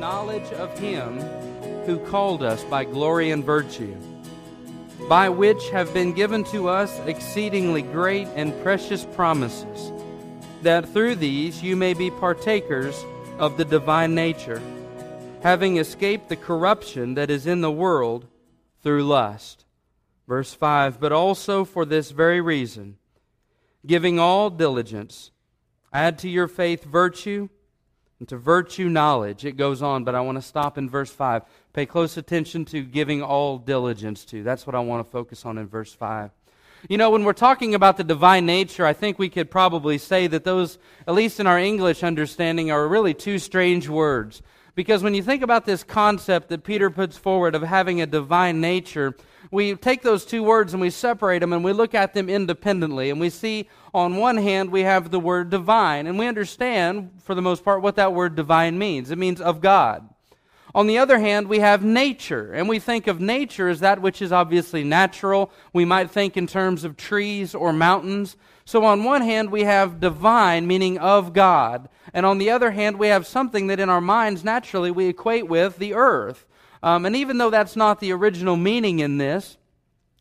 knowledge of him who called us by glory and virtue, by which have been given to us exceedingly great and precious promises, that through these you may be partakers of the divine nature, having escaped the corruption that is in the world through lust. Verse 5, but also for this very reason, giving all diligence, add to your faith virtue, and to virtue knowledge. It goes on, but I want to stop in verse 5. Pay close attention to giving all diligence to. That's what I want to focus on in verse 5. You know, when we're talking about the divine nature, I think we could probably say that those, at least in our English understanding, are really two strange words. Because when you think about this concept that Peter puts forward of having a divine nature, we take those two words and we separate them and we look at them independently. And we see on one hand we have the word divine. And we understand, for the most part, what that word divine means. It means of God. On the other hand, we have nature, and we think of nature as that which is obviously natural. We might think in terms of trees or mountains. So on one hand, we have divine, meaning of God, and on the other hand, we have something that in our minds naturally we equate with the earth. And even though that's not the original meaning in this,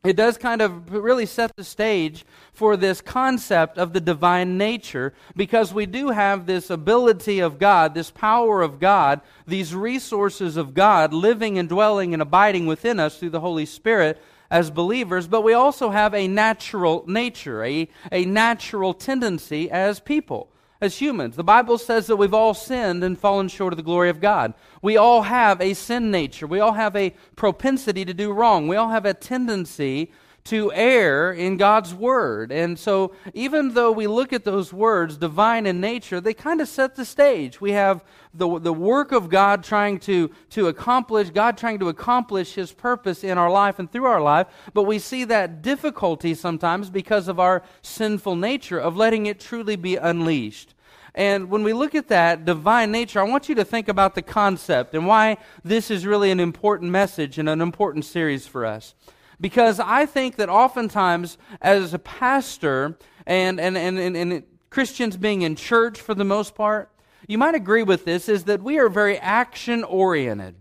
it does kind of really set the stage for this concept of the divine nature, because we do have this ability of God, this power of God, these resources of God living and dwelling and abiding within us through the Holy Spirit as believers, but we also have a natural nature, a natural tendency as people. As humans, the Bible says that we've all sinned and fallen short of the glory of God. We all have a sin nature. We all have a propensity to do wrong. We all have a tendency to err in God's word. And so even though we look at those words, divine and nature, they kind of set the stage. We have the work of God trying to accomplish his purpose in our life and through our life, but we see that difficulty sometimes because of our sinful nature of letting it truly be unleashed. And when we look at that divine nature, I want you to think about the concept and why this is really an important message and an important series for us. Because I think that oftentimes as a pastor and Christians being in church for the most part, you might agree with this, is that we are very action-oriented.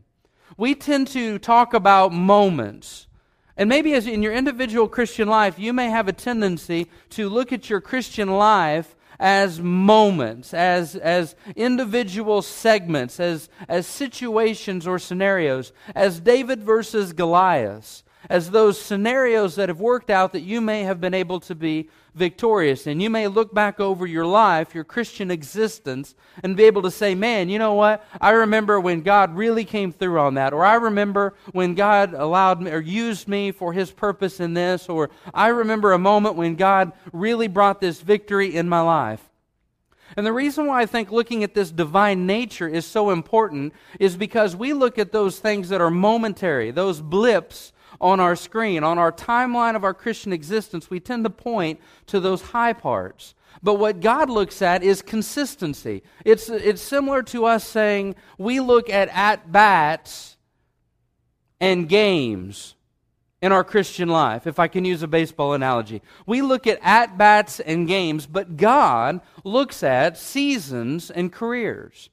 We tend to talk about moments. And maybe as in your individual Christian life, you may have a tendency to look at your Christian life as moments, as individual segments, as situations or scenarios, as David versus Goliath, as those scenarios that have worked out that you may have been able to be victorious. And you may look back over your life, your Christian existence, and be able to say, man, you know what? I remember when God really came through on that. Or I remember when God allowed me or used me for his purpose in this. Or I remember a moment when God really brought this victory in my life. And the reason why I think looking at this divine nature is so important is because we look at those things that are momentary, those blips on our screen, on our timeline of our Christian existence, we tend to point to those high parts. But what God looks at is consistency. It's similar to us saying we look at bats and games in our Christian life, if I can use a baseball analogy. We look at bats and games, but God looks at seasons and careers.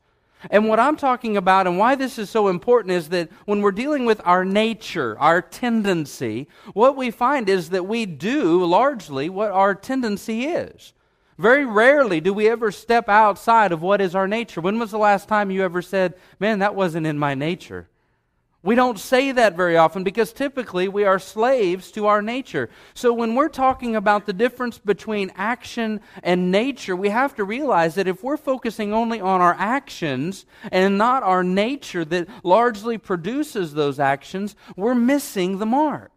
And what I'm talking about and why this is so important is that when we're dealing with our nature, our tendency, what we find is that we do largely what our tendency is. Very rarely do we ever step outside of what is our nature. When was the last time you ever said, man, that wasn't in my nature? We don't say that very often because typically we are slaves to our nature. So when we're talking about the difference between action and nature, we have to realize that if we're focusing only on our actions and not our nature that largely produces those actions, we're missing the mark.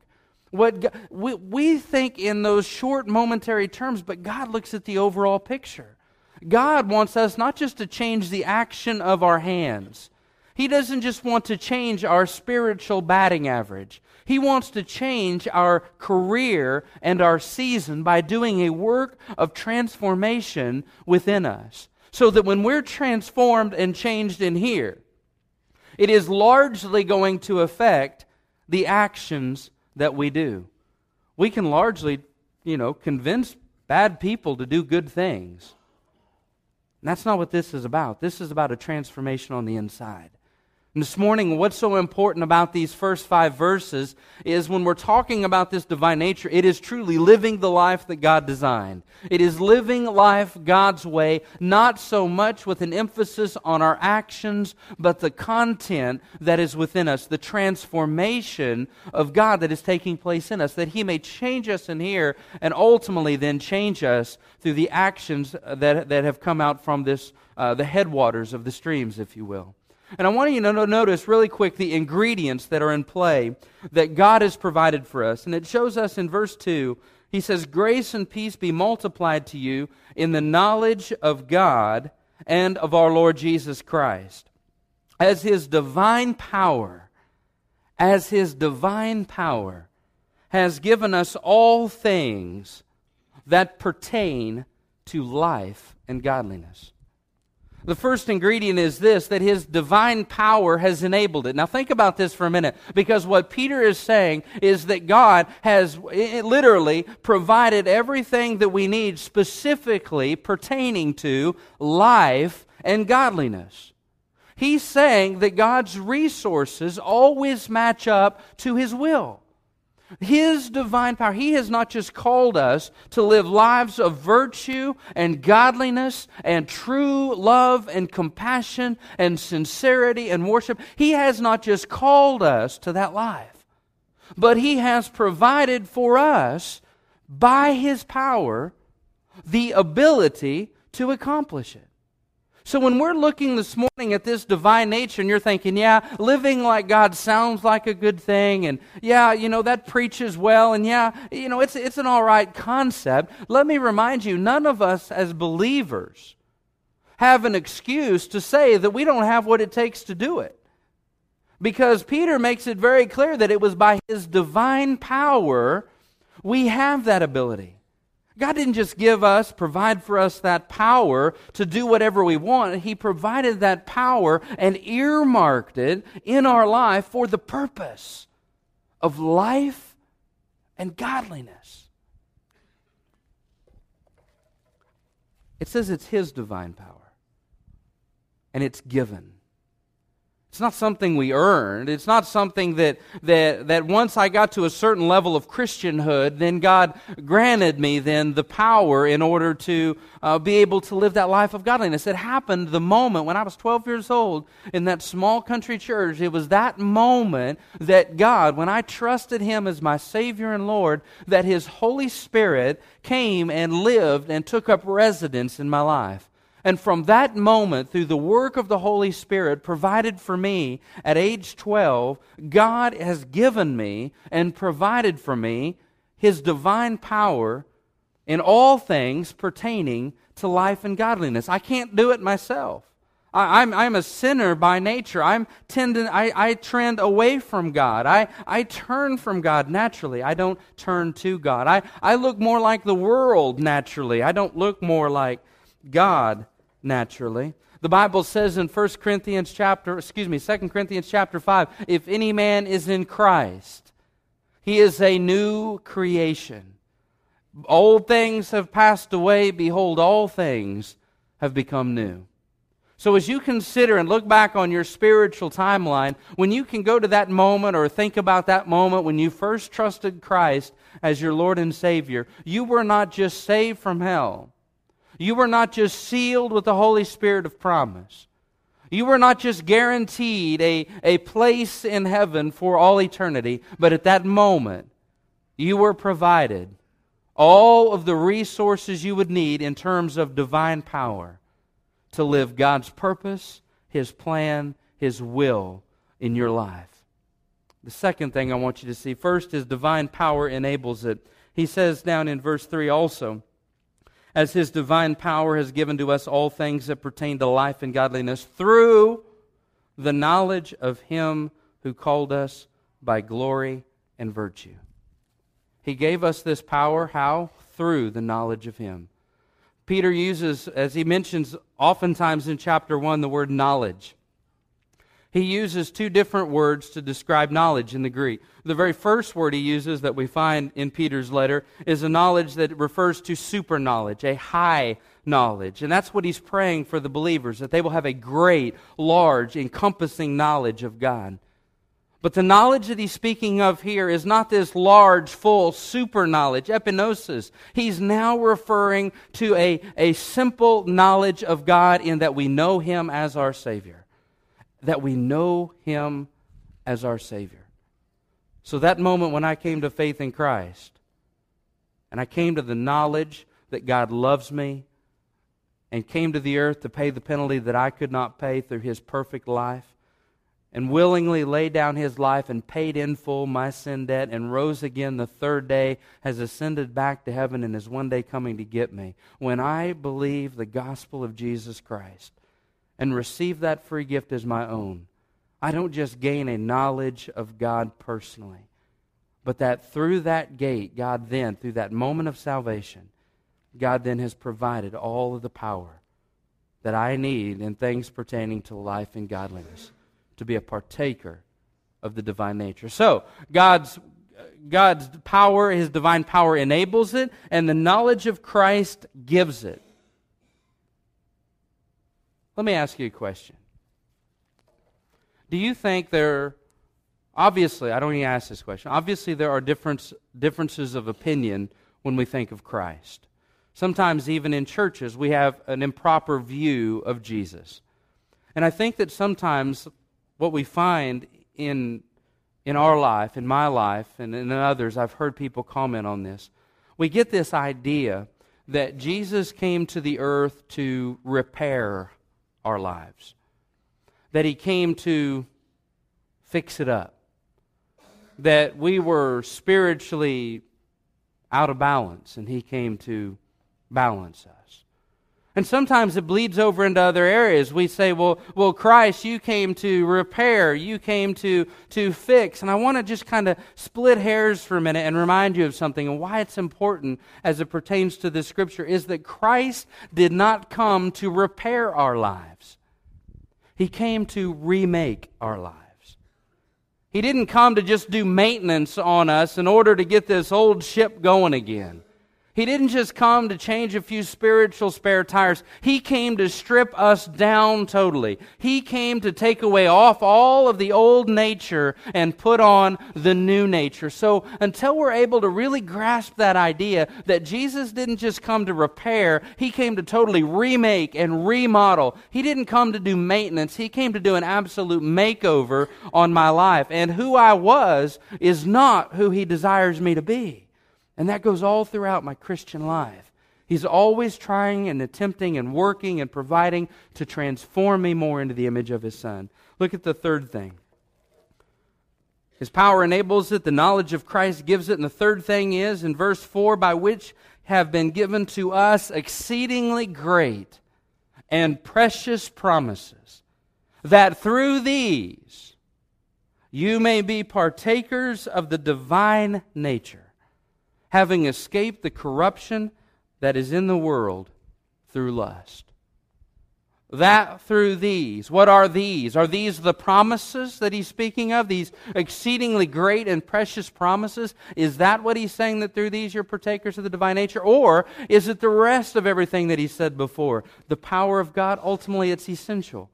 What God, we think in those short momentary terms, but God looks at the overall picture. God wants us not just to change the action of our hands. He doesn't just want to change our spiritual batting average. He wants to change our career and our season by doing a work of transformation within us. So that when we're transformed and changed in here, it is largely going to affect the actions that we do. We can largely, convince bad people to do good things. And that's not what this is about. This is about a transformation on the inside. And this morning, what's so important about these first 5 verses is when we're talking about this divine nature, it is truly living the life that God designed. It is living life God's way, not so much with an emphasis on our actions, but the content that is within us, the transformation of God that is taking place in us, that He may change us in here and ultimately then change us through the actions that have come out from this, the headwaters of the streams, if you will. And I want you to notice really quick the ingredients that are in play that God has provided for us. And it shows us in verse 2, He says, "Grace and peace be multiplied to you in the knowledge of God and of our Lord Jesus Christ." As His divine power has given us all things that pertain to life and godliness. The first ingredient is this, that His divine power has enabled it. Now think about this for a minute, because what Peter is saying is that God has literally provided everything that we need specifically pertaining to life and godliness. He's saying that God's resources always match up to His will. His divine power. He has not just called us to live lives of virtue and godliness and true love and compassion and sincerity and worship. He has not just called us to that life, but He has provided for us by His power the ability to accomplish it. So when we're looking this morning at this divine nature and you're thinking, yeah, living like God sounds like a good thing, and yeah, that preaches well, and yeah, it's an all right concept. Let me remind you, none of us as believers have an excuse to say that we don't have what it takes to do it. Because Peter makes it very clear that it was by His divine power we have that ability. God didn't just provide for us that power to do whatever we want. He provided that power and earmarked it in our life for the purpose of life and godliness. It says it's His divine power, and it's given. It's not something we earned. It's not something that once I got to a certain level of Christianhood, then God granted me then the power in order to be able to live that life of godliness. It happened the moment when I was 12 years old in that small country church. It was that moment that God, when I trusted Him as my Savior and Lord, that His Holy Spirit came and lived and took up residence in my life. And from that moment, through the work of the Holy Spirit provided for me at age 12, God has given me and provided for me His divine power in all things pertaining to life and godliness. I can't do it myself. I'm a sinner by nature. I trend away from God. I turn from God naturally. I don't turn to God. I look more like the world naturally. I don't look more like God naturally. The Bible says in 2 Corinthians chapter 5, if any man is in Christ, he is a new creation. Old things have passed away, behold, all things have become new. So as you consider and look back on your spiritual timeline, when you can go to that moment or think about that moment when you first trusted Christ as your Lord and Savior, you were not just saved from hell. You were not just sealed with the Holy Spirit of promise. You were not just guaranteed a place in heaven for all eternity, but at that moment, you were provided all of the resources you would need in terms of divine power to live God's purpose, His plan, His will in your life. The second thing I want you to see, first, His divine power enables it. He says down in verse 3 also, as His divine power has given to us all things that pertain to life and godliness through the knowledge of Him who called us by glory and virtue. He gave us this power, how? Through the knowledge of Him. Peter uses, as he mentions oftentimes in chapter 1, the word knowledge. he uses two different words to describe knowledge in the Greek. The very first word he uses that we find in Peter's letter is a knowledge that refers to super knowledge, a high knowledge. And that's what he's praying for the believers, that they will have a great, large, encompassing knowledge of God. But the knowledge that he's speaking of here is not this large, full, super knowledge, epinosis. He's now referring to a simple knowledge of God in that we know Him as our Savior. That we know Him as our Savior. So that moment when I came to faith in Christ, and I came to the knowledge that God loves me, and came to the earth to pay the penalty that I could not pay through His perfect life, and willingly laid down His life and paid in full my sin debt and rose again the third day, has ascended back to heaven and is one day coming to get me. When I believe the gospel of Jesus Christ and receive that free gift as my own, I don't just gain a knowledge of God personally, but that through that gate, God then, through that moment of salvation, God then has provided all of the power that I need in things pertaining to life and godliness, to be a partaker of the divine nature. So, God's power, His divine power enables it, and the knowledge of Christ gives it. Let me ask you a question. Do you think obviously there are differences of opinion when we think of Christ. Sometimes even in churches we have an improper view of Jesus. And I think that sometimes what we find in our life, in my life, and in others, I've heard people comment on this. We get this idea that Jesus came to the earth to repair our lives. That He came to fix it up. That we were spiritually out of balance, and He came to balance us. And sometimes it bleeds over into other areas. We say, well, Christ, you came to repair. You came to fix. And I want to just kind of split hairs for a minute and remind you of something. And why it's important as it pertains to this scripture is that Christ did not come to repair our lives. He came to remake our lives. He didn't come to just do maintenance on us in order to get this old ship going again. He didn't just come to change a few spiritual spare tires. He came to strip us down totally. He came to take away off all of the old nature and put on the new nature. So until we're able to really grasp that idea that Jesus didn't just come to repair, He came to totally remake and remodel. He didn't come to do maintenance. He came to do an absolute makeover on my life. And who I was is not who He desires me to be. And that goes all throughout my Christian life. He's always trying and attempting and working and providing to transform me more into the image of His Son. Look at the third thing. His power enables it. The knowledge of Christ gives it. And the third thing is, in verse 4, by which have been given to us exceedingly great and precious promises, that through these you may be partakers of the divine nature, having escaped the corruption that is in the world through lust. That through these. What are these? Are these the promises that He's speaking of? These exceedingly great and precious promises? Is that what He's saying, that through these you're partakers of the divine nature? Or is it the rest of everything that He said before? The power of God, ultimately it's essential.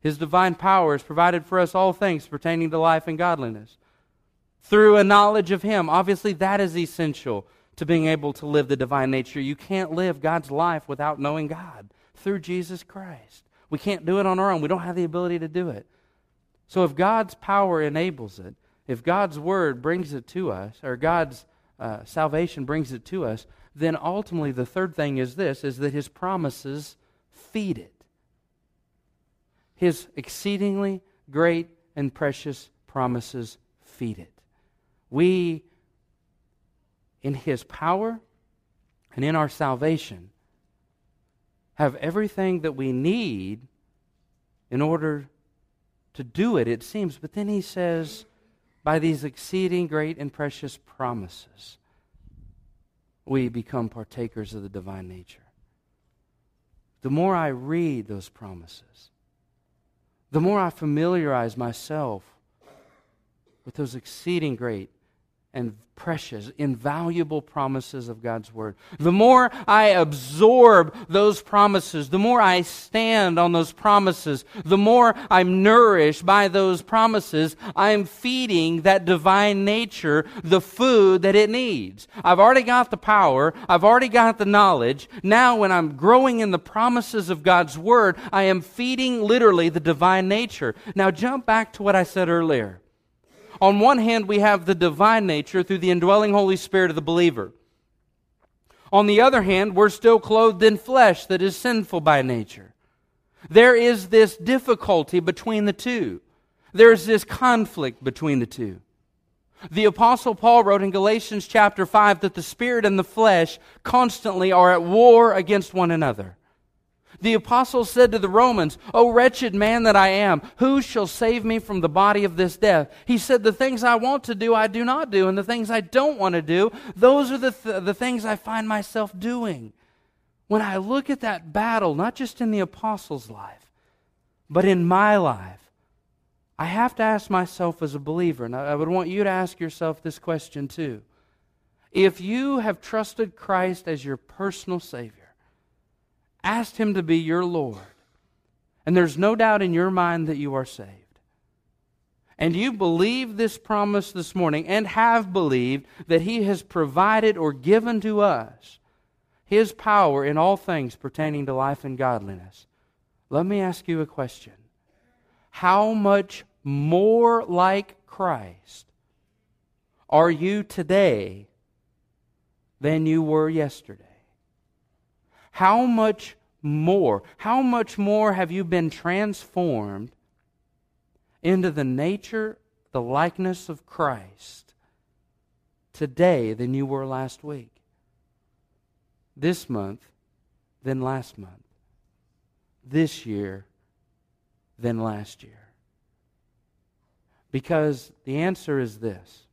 His divine power has provided for us all things pertaining to life and godliness. Through a knowledge of Him. Obviously, that is essential to being able to live the divine nature. You can't live God's life without knowing God through Jesus Christ. We can't do it on our own. We don't have the ability to do it. So if God's power enables it, if God's Word brings it to us, or God's salvation brings it to us, then ultimately the third thing is this, is that His promises feed it. His exceedingly great and precious promises feed it. We, in His power and in our salvation, have everything that we need in order to do it seems. But then He says, by these exceeding great and precious promises, we become partakers of the divine nature. The more I read those promises, the more I familiarize myself with those exceeding great and precious, invaluable promises of God's Word, the more I absorb those promises, the more I stand on those promises, the more I'm nourished by those promises, I'm feeding that divine nature the food that it needs. I've already got the power, I've already got the knowledge. Now when I'm growing in the promises of God's Word, I am feeding literally the divine nature. Now jump back to what I said earlier. On one hand, we have the divine nature through the indwelling Holy Spirit of the believer. On the other hand, we're still clothed in flesh that is sinful by nature. There is this difficulty between the two. There is this conflict between the two. The Apostle Paul wrote in Galatians chapter 5 that the spirit and the flesh constantly are at war against one another. The apostle said to the Romans, "O wretched man that I am, who shall save me from the body of this death?" He said, "The things I want to do, I do not do, and the things I don't want to do, those are the things I find myself doing." When I look at that battle, not just in the apostle's life, but in my life, I have to ask myself as a believer, and I would want you to ask yourself this question too. If you have trusted Christ as your personal Savior, asked Him to be your Lord, and there's no doubt in your mind that you are saved, and you believe this promise this morning and have believed that He has provided or given to us His power in all things pertaining to life and godliness, let me ask you a question. How much more like Christ are you today than you were yesterday? How much more? How much more have you been transformed into the nature, the likeness of Christ today than you were last week, this month than last month, this year than last year? Because the answer is this: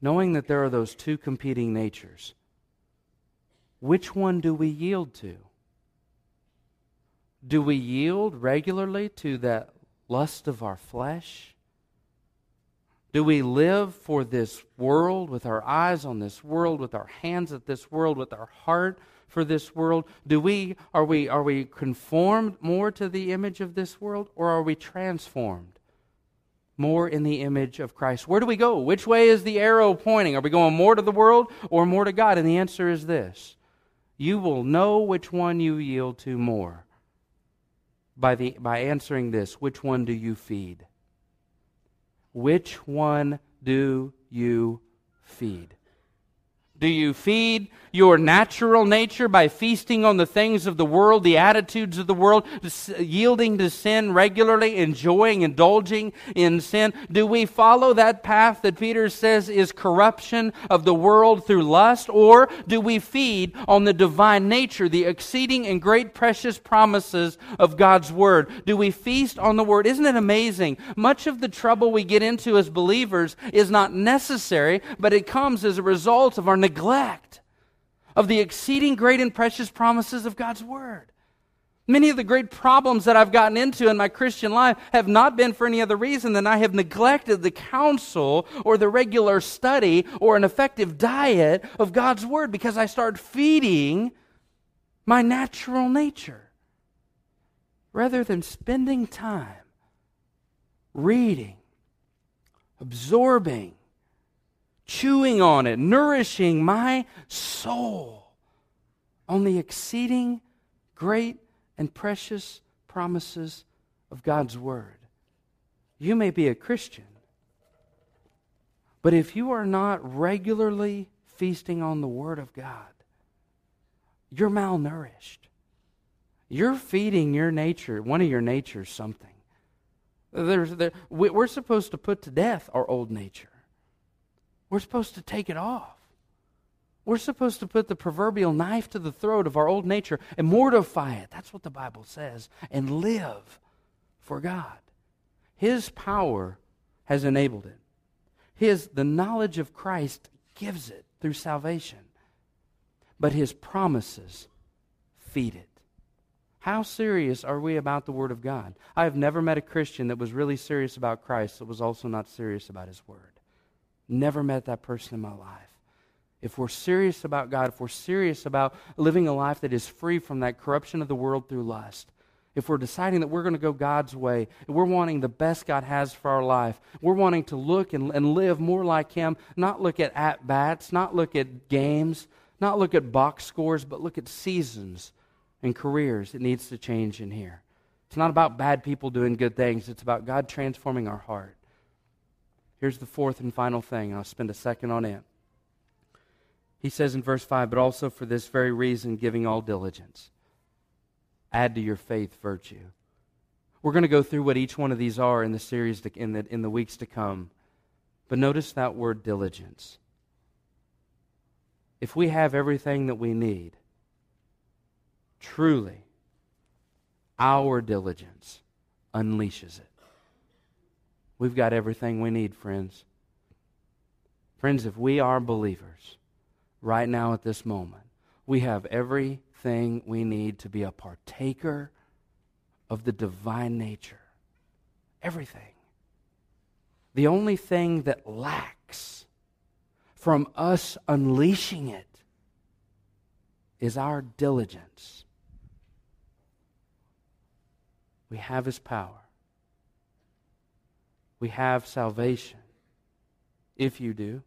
knowing that there are those two competing natures, which one do we yield to? Do we yield regularly to that lust of our flesh? Do we live for this world with our eyes on this world, with our hands at this world, with our heart for this world? Are we conformed more to the image of this world, or are we transformed more in the image of Christ? Where do we go? Which way is the arrow pointing? Are we going more to the world or more to God? And the answer is this: you will know which one you yield to more by answering this. Which one do you feed? Which one do you feed? Do you feed your natural nature by feasting on the things of the world, the attitudes of the world, yielding to sin regularly, enjoying, indulging in sin? Do we follow that path that Peter says is corruption of the world through lust? Or do we feed on the divine nature, the exceeding and great precious promises of God's Word? Do we feast on the Word? Isn't it amazing? Much of the trouble we get into as believers is not necessary, but it comes as a result of our neglect of the exceeding great and precious promises of God's Word. Many of the great problems that I've gotten into in my Christian life have not been for any other reason than I have neglected the counsel or the regular study or an effective diet of God's Word, because I started feeding my natural nature rather than spending time reading, absorbing, chewing on it, nourishing my soul on the exceeding great and precious promises of God's Word. You may be a Christian, but if you are not regularly feasting on the Word of God, you're malnourished. You're feeding your nature, one of your natures, something. We're supposed to put to death our old nature. We're supposed to take it off. We're supposed to put the proverbial knife to the throat of our old nature and mortify it. That's what the Bible says. And live for God. His power has enabled it. The knowledge of Christ gives it through salvation. But His promises feed it. How serious are we about the Word of God? I have never met a Christian that was really serious about Christ that was also not serious about His Word. Never met that person in my life. If we're serious about God, if we're serious about living a life that is free from that corruption of the world through lust, if we're deciding that we're going to go God's way, if we're wanting the best God has for our life, we're wanting to look and live more like Him, not look at bats, not look at games, not look at box scores, but look at seasons and careers. It needs to change in here. It's not about bad people doing good things. It's about God transforming our heart. Here's the fourth and final thing. I'll spend a second on it. He says in verse 5, but also for this very reason, giving all diligence. Add to your faith virtue. We're going to go through what each one of these are in the series, in the weeks to come. But notice that word diligence. If we have everything that we need, truly, our diligence unleashes it. We've got everything we need, friends. Friends, if we are believers, right now at this moment, we have everything we need to be a partaker of the divine nature. Everything. The only thing that lacks from us unleashing it is our diligence. We have His power. We have salvation. If you do.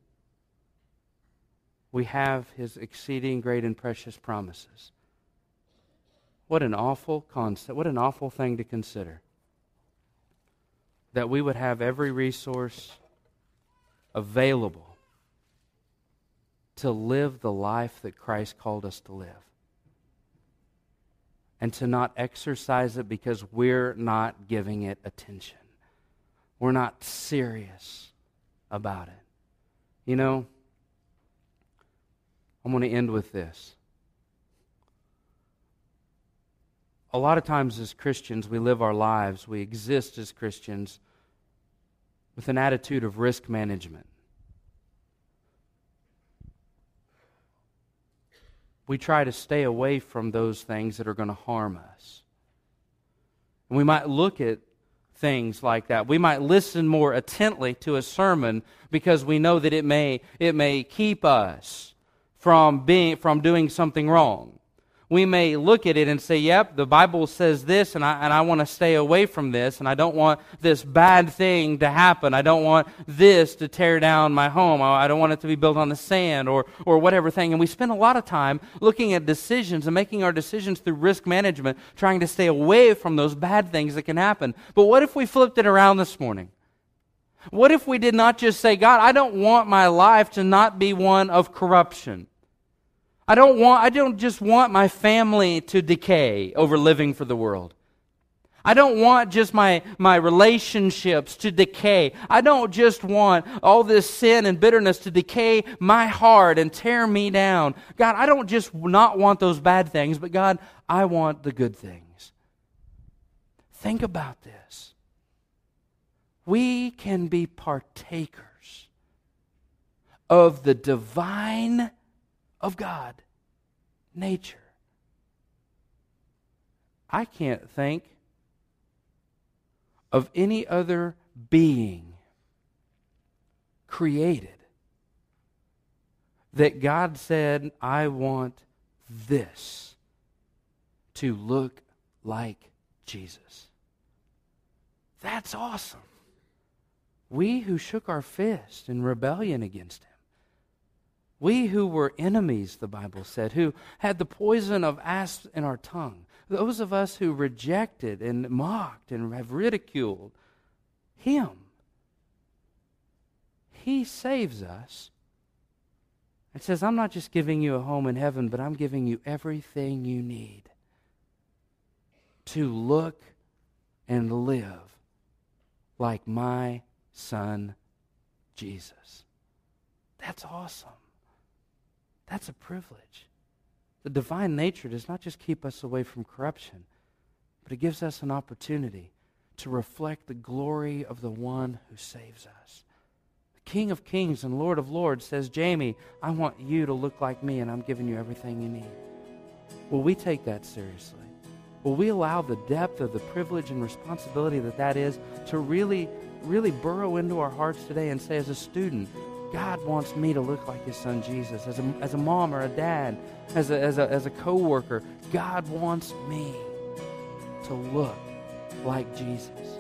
We have His exceeding great and precious promises. What an awful concept. What an awful thing to consider. That we would have every resource available to live the life that Christ called us to live. And to not exercise it because we're not giving it attention. We're not serious about it. You know, I'm going to end with this. A lot of times as Christians, we live our lives, we exist as Christians with an attitude of risk management. We try to stay away from those things that are going to harm us. And we might look at things like that. We might listen more intently to a sermon because we know that it may keep us from doing something wrong. We may look at it and say, yep, the Bible says this, and I want to stay away from this, and I don't want this bad thing to happen. I don't want this to tear down my home. I don't want it to be built on the sand or whatever thing. And we spend a lot of time looking at decisions and making our decisions through risk management, trying to stay away from those bad things that can happen. But what if we flipped it around this morning? What if we did not just say, God, I don't want my life to not be one of corruption. I don't just want my family to decay over living for the world. I don't want just my relationships to decay. I don't just want all this sin and bitterness to decay my heart and tear me down. God, I don't just not want those bad things, but God, I want the good things. Think about this. We can be partakers of the divine of God, nature. I can't think of any other being created that God said, I want this to look like Jesus. That's awesome. We who shook our fist in rebellion against Him, we who were enemies, the Bible said, who had the poison of asps in our tongue, those of us who rejected and mocked and have ridiculed Him, He saves us and says, I'm not just giving you a home in heaven, but I'm giving you everything you need to look and live like my Son, Jesus. That's awesome. That's a privilege. The divine nature does not just keep us away from corruption, but it gives us an opportunity to reflect the glory of the one who saves us. The King of Kings and Lord of Lords says, Jamie, I want you to look like me, and I'm giving you everything you need. Will we take that seriously? will we allow the depth of the privilege and responsibility that is to really, really burrow into our hearts today and say, as a student, God wants me to look like his son Jesus. As a mom or a dad, as a co-worker, God wants me to look like Jesus.